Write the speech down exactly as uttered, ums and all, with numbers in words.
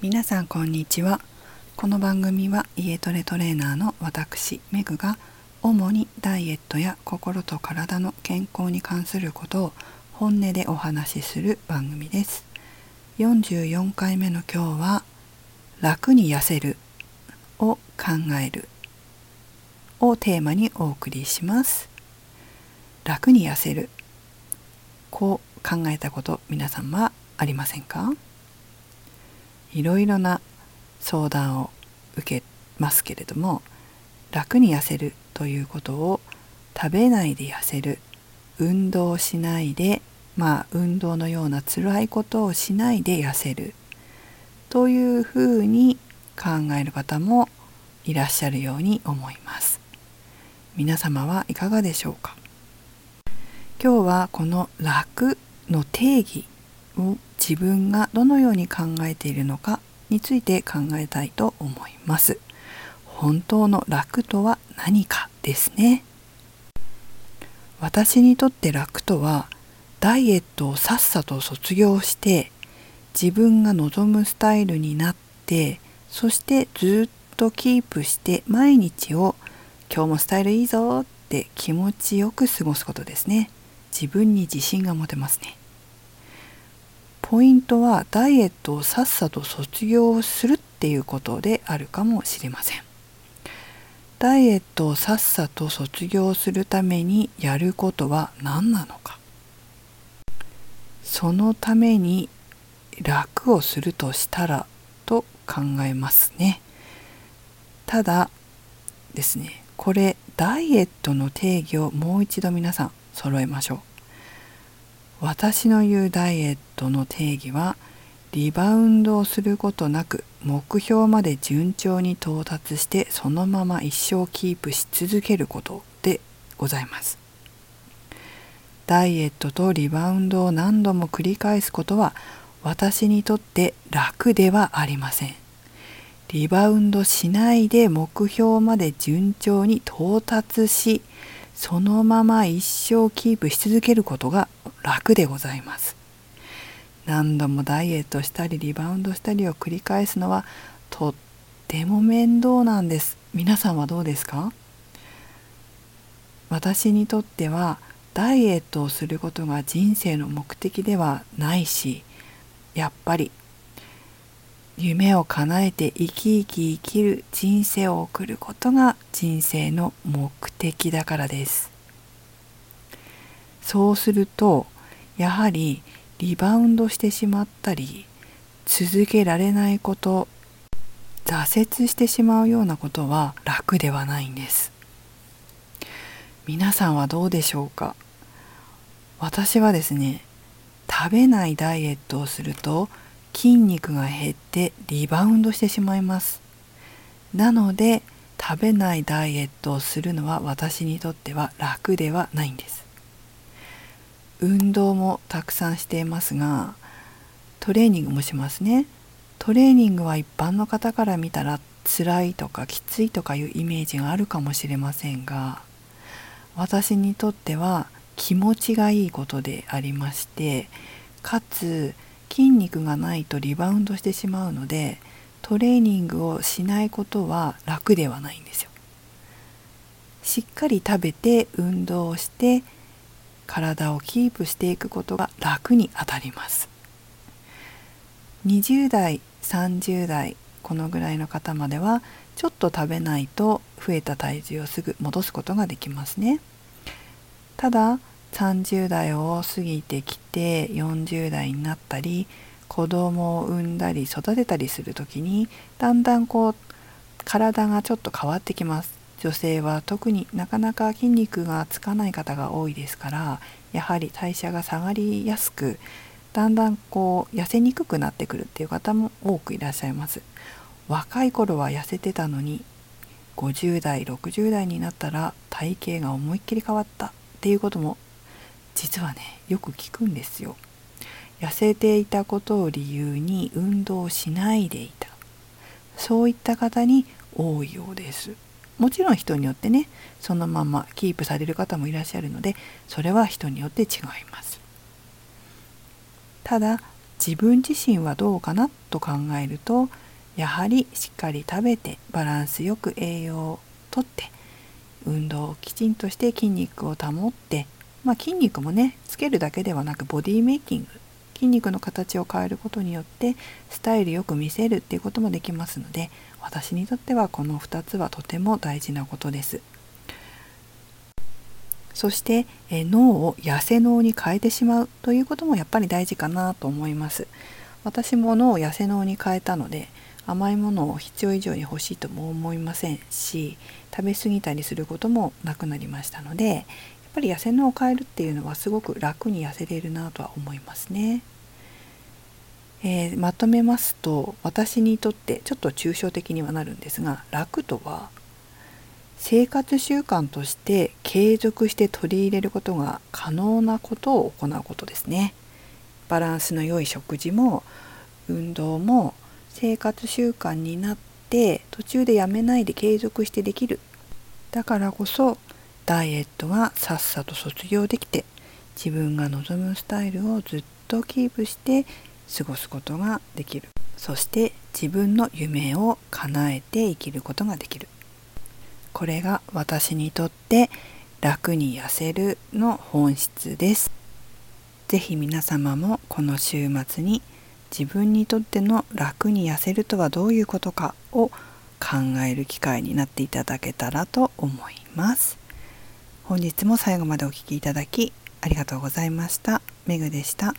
皆さんこんにちは。この番組は家トレトレーナーの私メグが主にダイエットや心と体の健康に関することを本音でお話しする番組です。よんじゅうよんかいめの今日は楽に痩せるを考えるをテーマにお送りします。楽に痩せる、こう考えたこと皆さんはありませんか？いろいろな相談を受けますけれども、楽に痩せるということを食べないで痩せる、運動しないで、まあ運動のような辛いことをしないで痩せるというふうに考える方もいらっしゃるように思います。皆様はいかがでしょうか？今日はこの楽の定義を自分がどのように考えているのかについて考えたいと思います。本当の楽とは何かですね。私にとって楽とは、ダイエットをさっさと卒業して、自分が望むスタイルになって、そしてずっとキープして毎日を今日もスタイルいいぞって気持ちよく過ごすことですね。自分に自信が持てますね。ポイントはダイエットをさっさと卒業するっていうことであるかもしれません。ダイエットをさっさと卒業するためにやることは何なのか。そのために楽をするとしたらと考えますね。ただですね、これダイエットの定義をもう一度皆さん揃えましょう。私の言うダイエットの定義は、リバウンドをすることなく目標まで順調に到達してそのまま一生キープし続けることでございます。ダイエットとリバウンドを何度も繰り返すことは私にとって楽ではありません。リバウンドしないで目標まで順調に到達し、そのまま一生キープし続けることが楽でございます。何度もダイエットしたりリバウンドしたりを繰り返すのはとっても面倒なんです。皆さんはどうですか？私にとってはダイエットをすることが人生の目的ではないし、やっぱり夢を叶えて生き生き生きる人生を送ることが人生の目的だからです。そうすると、やはりリバウンドしてしまったり、続けられないこと、挫折してしまうようなことは楽ではないんです。皆さんはどうでしょうか？私はですね、食べないダイエットをすると、筋肉が減ってリバウンドしてしまいます。なので食べないダイエットをするのは私にとっては楽ではないんです。運動もたくさんしていますが、トレーニングもしますね。トレーニングは一般の方から見たら辛いとかきついとかいうイメージがあるかもしれませんが、私にとっては気持ちがいいことでありまして、かつ筋肉がないとリバウンドしてしまうので、トレーニングをしないことは楽ではないんですよ。しっかり食べて運動をして体をキープしていくことが楽に当たります。にじゅうだいさんじゅうだいこのぐらいの方まではちょっと食べないと増えた体重をすぐ戻すことができますね。たださんじゅうだいを過ぎてきてよんじゅうだいになったり、子供を産んだり育てたりするときにだんだんこう体がちょっと変わってきます。女性は特になかなか筋肉がつかない方が多いですから、やはり代謝が下がりやすく、だんだんこう痩せにくくなってくるっていう方も多くいらっしゃいます。若い頃は痩せてたのにごじゅうだいろくじゅうだいになったら体型が思いっきり変わったっていうことも実はね、よく聞くんですよ。痩せていたことを理由に運動をしないでいた、そういった方に多いようです。もちろん人によってね、そのままキープされる方もいらっしゃるので、それは人によって違います。ただ自分自身はどうかなと考えると、やはりしっかり食べてバランスよく栄養をとって、運動をきちんとして筋肉を保って、まあ、筋肉もねつけるだけではなくボディメイキング、筋肉の形を変えることによってスタイルよく見せるっていうこともできますので、私にとってはこのふたつはとても大事なことです。そしてえ脳を痩せ脳に変えてしまうということもやっぱり大事かなと思います。私も脳を痩せ脳に変えたので、甘いものを必要以上に欲しいとも思いませんし、食べ過ぎたりすることもなくなりましたので、やっぱり痩せ脳を変えるっていうのはすごく楽に痩せれるなとは思いますね。えー、まとめますと、私にとってちょっと抽象的にはなるんですが、楽とは生活習慣として継続して取り入れることが可能なことを行うことですね。バランスの良い食事も運動も生活習慣になって途中でやめないで継続してできる。だからこそダイエットがさっさと卒業できて、自分が望むスタイルをずっとキープして過ごすことができる。そして自分の夢を叶えて生きることができる。これが私にとって楽に痩せるの本質です。ぜひ皆様もこの週末に自分にとっての楽に痩せるとはどういうことかを考える機会になっていただけたらと思います。本日も最後までお聞きいただきありがとうございました。めぐでした。